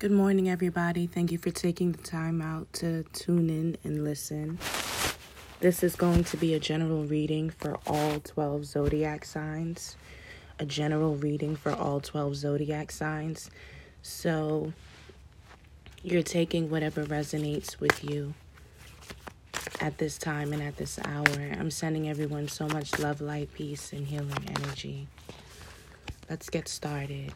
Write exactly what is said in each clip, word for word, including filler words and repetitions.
Good morning, everybody. Thank you for taking the time out to tune in and listen. This is going to be a general reading for all twelve zodiac signs. A general reading for all twelve zodiac signs. So you're taking whatever resonates with you at this time and at this hour. I'm sending everyone so much love, light, peace, and healing energy. Let's get started.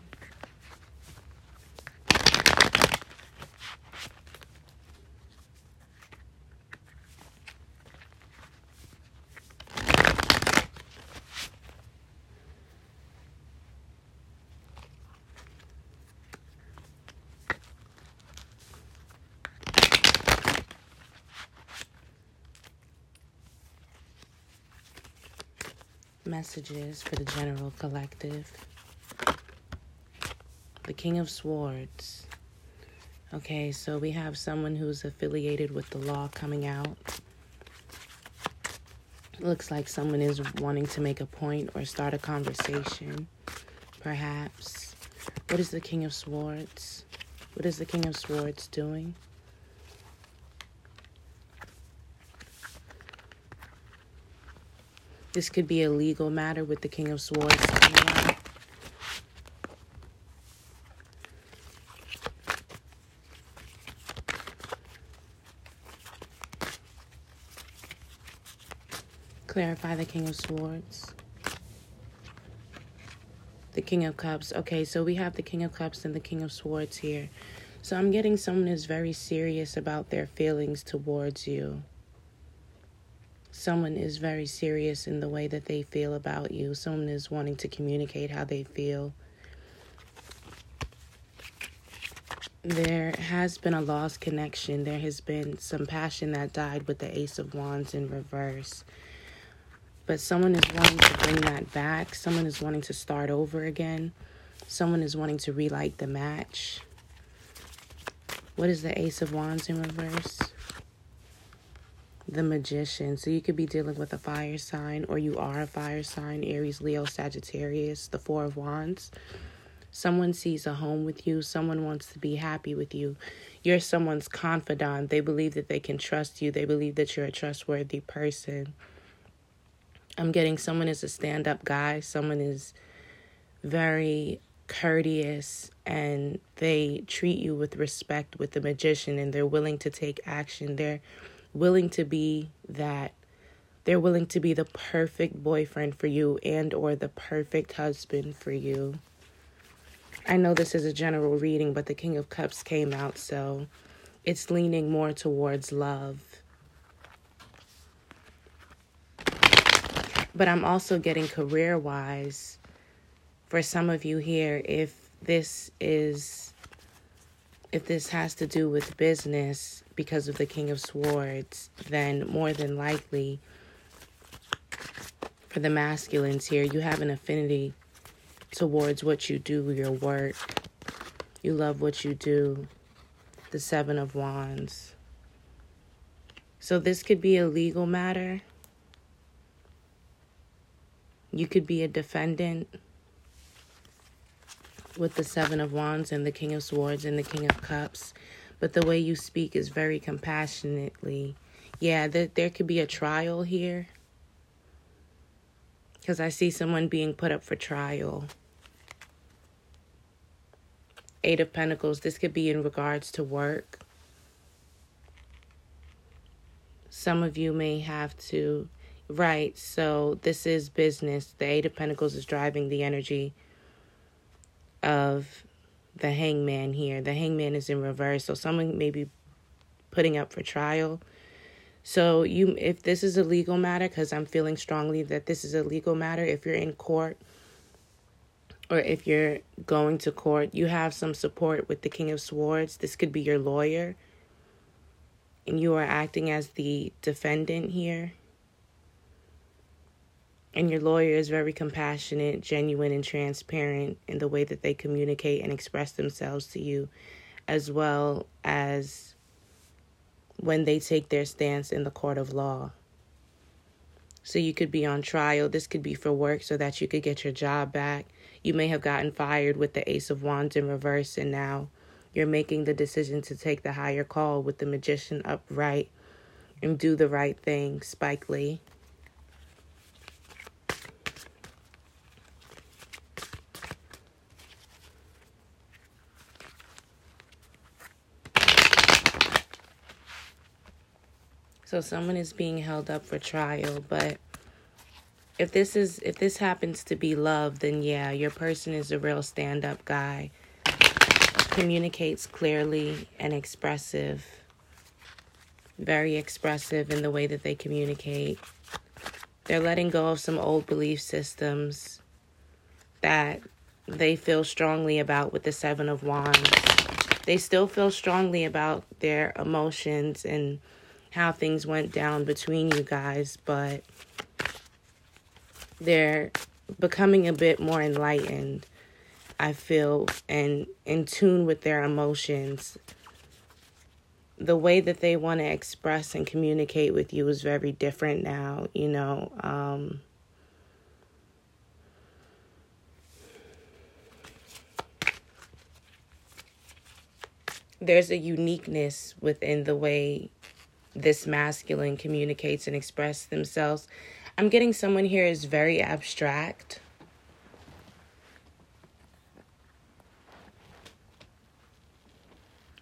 Messages for the general collective. The King of Swords. Okay, so we have someone who's affiliated with the law coming out. It looks like someone is wanting to make a point or start a conversation, perhaps. What is the King of Swords? What is the King of Swords doing? This could be a legal matter with the King of Swords. Clarify the King of Swords. The King of Cups. Okay, so we have the King of Cups and the King of Swords here. So I'm getting someone who's very serious about their feelings towards you. Someone is very serious in the way that they feel about you. Someone is wanting to communicate how they feel. There has been a lost connection. There has been some passion that died with the Ace of Wands in reverse. But someone is wanting to bring that back. Someone is wanting to start over again. Someone is wanting to relight the match. What is the Ace of Wands in reverse? The Magician. So you could be dealing with a fire sign, or you are a fire sign, Aries, Leo, Sagittarius, the Four of Wands. Someone sees a home with you. Someone wants to be happy with you. You're someone's confidant. They believe that they can trust you. They believe that you're a trustworthy person. I'm getting someone is a stand-up guy. Someone is very courteous, and they treat you with respect with the Magician, and they're willing to take action. They're willing to be that they're willing to be the perfect boyfriend for you and or the perfect husband for you. I know this is a general reading, but the King of Cups came out, so it's leaning more towards love. But I'm also getting career-wise for some of you here, if this is if this has to do with business because of the King of Swords, then more than likely for the masculines here, you have an affinity towards what you do, your work. You love what you do. The Seven of Wands. So this could be a legal matter. You could be a defendant with the Seven of Wands and the King of Swords and the King of Cups. But the way you speak is very compassionately. Yeah, th- there could be a trial here. Because I see someone being put up for trial. Eight of Pentacles. This could be in regards to work. Some of you may have to... Right, so this is business. The Eight of Pentacles is driving the energy of the Hangman here. The Hangman is in reverse, so someone may be putting up for trial. So you, if this is a legal matter, because I'm feeling strongly that this is a legal matter, if you're in court or if you're going to court, you have some support with the King of Swords. This could be your lawyer, and you are acting as the defendant here. And your lawyer is very compassionate, genuine, and transparent in the way that they communicate and express themselves to you, as well as when they take their stance in the court of law. So you could be on trial. This could be for work so that you could get your job back. You may have gotten fired with the Ace of Wands in reverse, and now You're making the decision to take the higher call with the magician upright and do the right thing, Spike Lee. So someone is being held up for trial, but if this is if this happens to be love, then yeah, your person is a real stand-up guy. Communicates clearly and expressive. Very expressive in the way that they communicate. They're letting go of some old belief systems that they feel strongly about with the Seven of Wands. They still feel strongly about their emotions and how things went down between you guys, but they're becoming a bit more enlightened, I feel, and in tune with their emotions. The way that they want to express and communicate with you is very different now, you know. Um, there's a uniqueness within the way this masculine communicates and express themselves. I'm getting someone here is very abstract.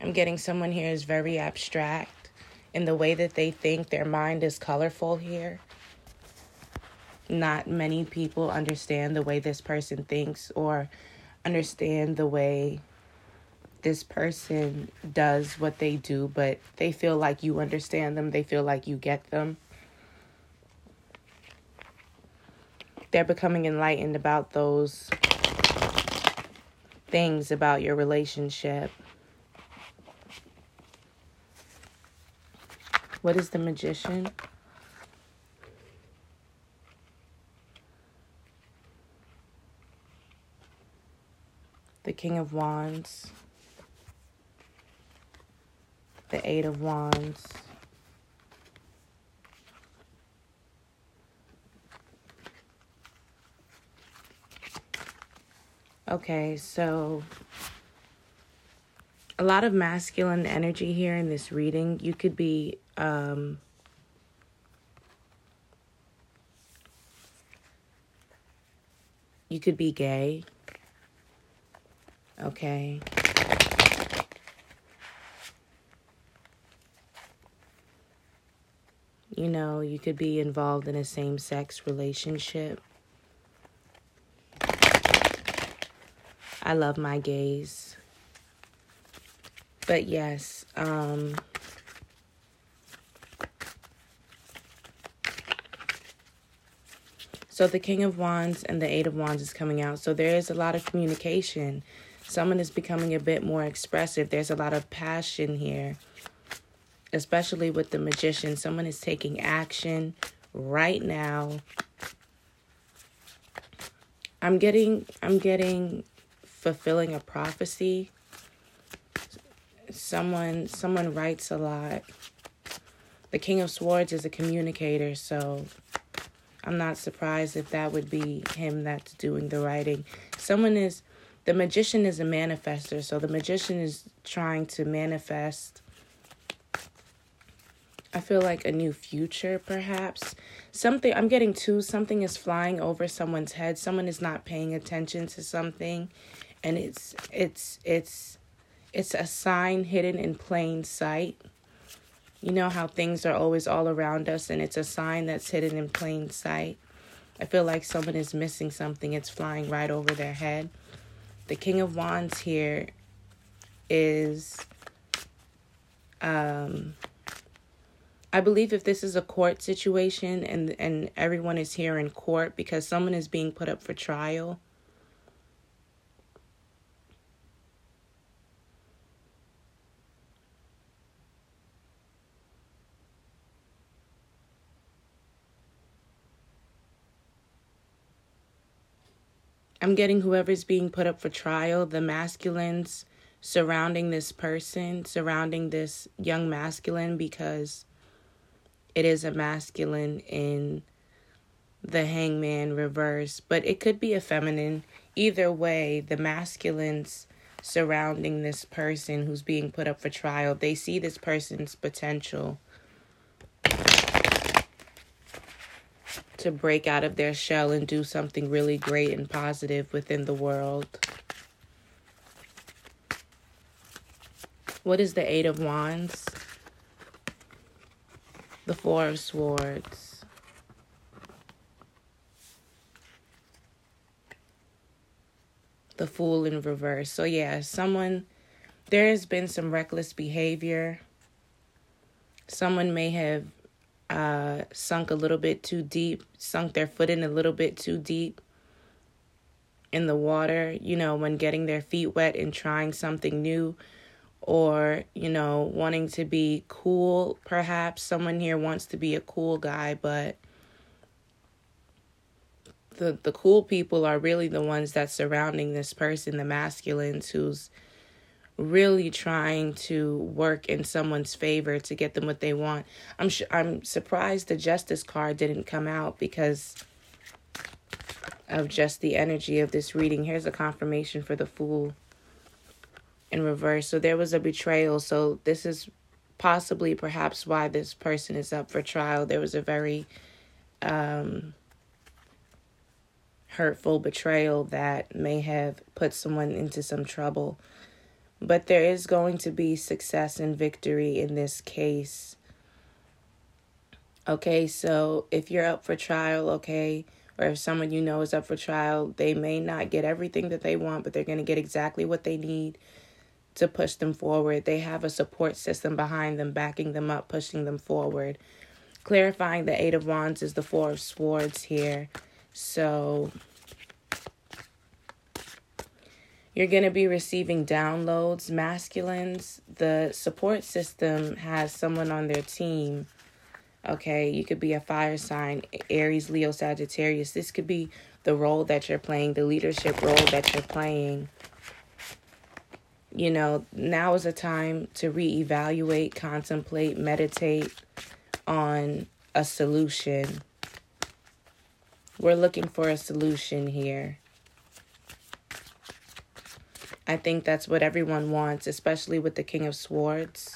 I'm getting someone here is very abstract in the way that they think. Their mind is colorful here. Not many people understand the way this person thinks or understand the way this person does what they do, but they feel like you understand them. They feel like you get them. They're becoming enlightened about those things about your relationship. What is the magician? The King of Wands. The Eight of Wands. Okay, so a lot of masculine energy here in this reading. You could be um, you could be gay. Okay. You know, you could be involved in a same-sex relationship. I love my gays. But yes, um, so the King of Wands and the Eight of Wands is coming out. So there is a lot of communication. Someone is becoming a bit more expressive. There's a lot of passion here. Especially with the magician, someone is taking action right now. I'm getting, I'm getting fulfilling a prophecy. Someone, someone writes a lot. The King of Swords is a communicator, so I'm not surprised if that would be him that's doing the writing. Someone is, the magician is a manifester, so the magician is trying to manifest, I feel like, a new future, perhaps. Something, I'm getting two, something is flying over someone's head. Someone is not paying attention to something. And it's, it's, it's, it's a sign hidden in plain sight. You know how things are always all around us, and it's a sign that's hidden in plain sight. I feel like someone is missing something. It's flying right over their head. The King of Wands here is, um... I believe if this is a court situation and and everyone is here in court because someone is being put up for trial. I'm getting whoever's being put up for trial, the masculines surrounding this person, surrounding this young masculine, because it is a masculine in the Hangman reverse, but it could be a feminine. Either way, the masculines surrounding this person who's being put up for trial. They see this person's potential to break out of their shell and do something really great and positive within the world. What is the Eight of Wands? The Four of Swords. The Fool in reverse. So yeah, someone, there has been some reckless behavior. Someone may have uh, sunk a little bit too deep, sunk their foot in a little bit too deep in the water, you know, when getting their feet wet and trying something new. Or, you know, wanting to be cool, perhaps. Someone here wants to be a cool guy, but the the cool people are really the ones that's surrounding this person, the masculines, who's really trying to work in someone's favor to get them what they want. I'm sh- I'm surprised the Justice card didn't come out because of just the energy of this reading. Here's a confirmation for the Fool in reverse. So there was a betrayal. So this is possibly perhaps why this person is up for trial. There was a very um, hurtful betrayal that may have put someone into some trouble. But there is going to be success and victory in this case. Okay, so if you're up for trial, okay, or if someone you know is up for trial, they may not get everything that they want, but they're going to get exactly what they need to push them forward. They have a support system behind them, backing them up, pushing them forward. Clarifying the Eight of Wands is the Four of Swords here. So you're going to be receiving downloads. Masculines, the support system has someone on their team. Okay, you could be a fire sign, Aries, Leo, Sagittarius. This could be the role that you're playing, the leadership role that you're playing. You know, now is a time to reevaluate, contemplate, meditate on a solution. We're looking for a solution here. I think that's what everyone wants, especially with the King of Swords.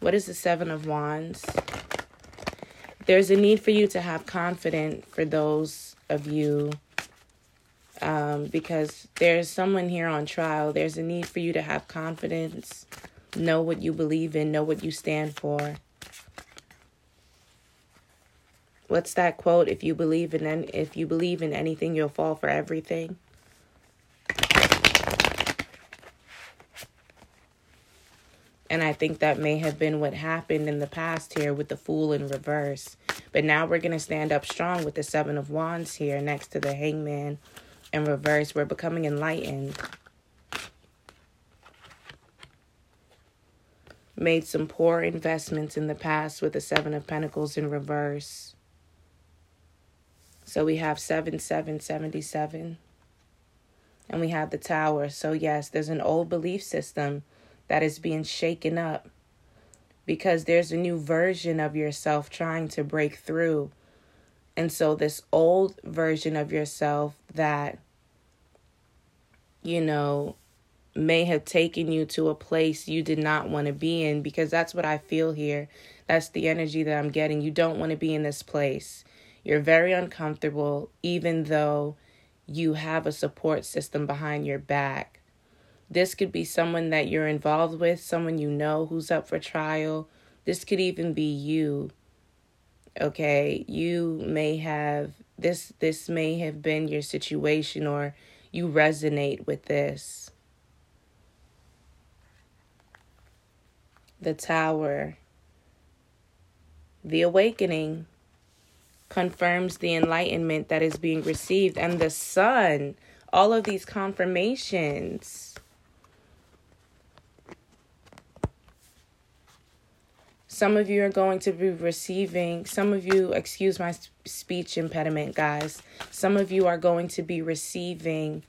What is the Seven of Wands? There's a need for you to have confidence, for those of you Um, because there's someone here on trial. There's a need for you to have confidence, know what you believe in, know what you stand for. What's that quote? If you believe in any, if you believe in anything, you'll fall for everything. And I think that may have been what happened in the past here with the Fool in reverse. But now we're going to stand up strong with the Seven of Wands here next to the Hangman. In reverse, we're becoming enlightened. Made some poor investments in the past with the Seven of Pentacles in reverse. So we have seven seven seventy-seven. And we have the Tower. So yes, there's an old belief system that is being shaken up because there's a new version of yourself trying to break through. And so this old version of yourself that, you know, may have taken you to a place you did not want to be in, because that's what I feel here. That's the energy that I'm getting. You don't want to be in this place. You're very uncomfortable, even though you have a support system behind your back. This could be someone that you're involved with, someone you know who's up for trial. This could even be you. Okay, you may have, this this may have been your situation, or you resonate with this. The Tower, the Awakening, confirms the enlightenment that is being received. And the Sun, all of these confirmations. Some of you are going to be receiving, some of you, excuse my speech impediment, guys. Some of you are going to be receiving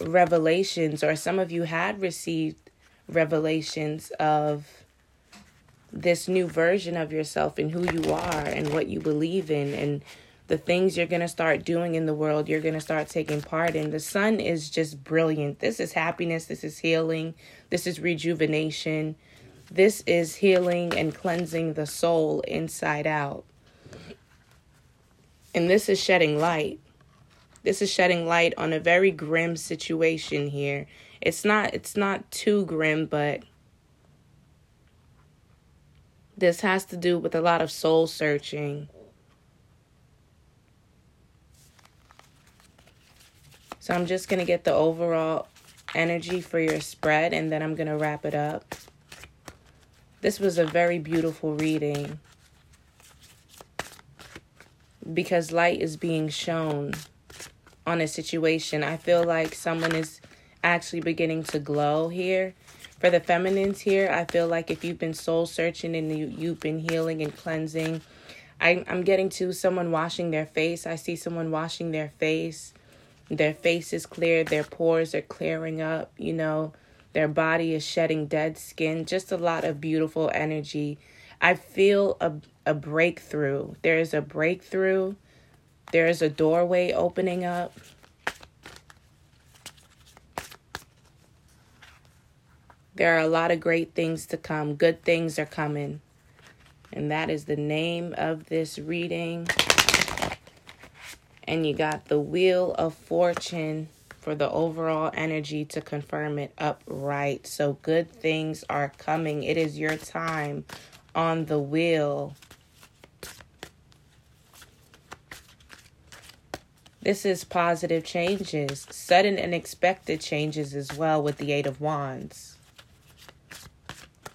revelations, or some of you had received revelations of this new version of yourself and who you are and what you believe in and the things you're going to start doing in the world, you're going to start taking part in. The sun is just brilliant. This is happiness. This is healing. This is rejuvenation. This is healing and cleansing the soul inside out. And this is shedding light. This is shedding light on a very grim situation here. It's not, it's not too grim, but this has to do with a lot of soul searching. So I'm just going to get the overall energy for your spread, and then I'm going to wrap it up. This was a very beautiful reading, because light is being shown on a situation. I feel like someone is actually beginning to glow here. For the feminines here, I feel like if you've been soul searching and you, you've been healing and cleansing, I, I'm getting to someone washing their face. I see someone washing their face. Their face is clear. Their pores are clearing up, you know. Their body is shedding dead skin. Just a lot of beautiful energy. I feel a, a breakthrough. There is a breakthrough. There is a doorway opening up. There are a lot of great things to come. Good things are coming. And that is the name of this reading. And you got the Wheel of Fortune for the overall energy to confirm it upright. So good things are coming. It is your time on the wheel. This is positive changes, sudden and expected changes as well with the Eight of Wands.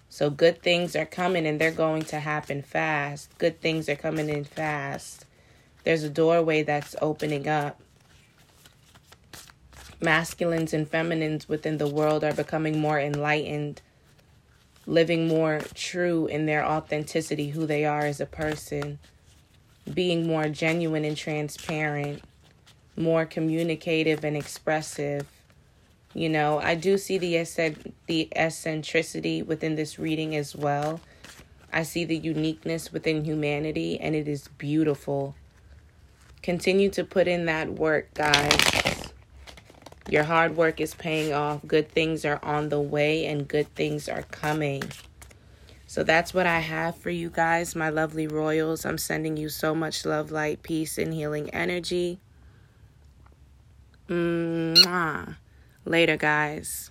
So good things are coming, and they're going to happen fast. Good things are coming in fast. There's a doorway that's opening up. Masculines and feminines within the world are becoming more enlightened, living more true in their authenticity, who they are as a person, being more genuine and transparent, more communicative and expressive. You know, I do see the eccentric, the eccentricity within this reading as well. I see the uniqueness within humanity, and it is beautiful. Continue to put in that work, guys. Your hard work is paying off. Good things are on the way, and good things are coming. So that's what I have for you guys, my lovely royals. I'm sending you so much love, light, peace, and healing energy. Mwah. Later, guys.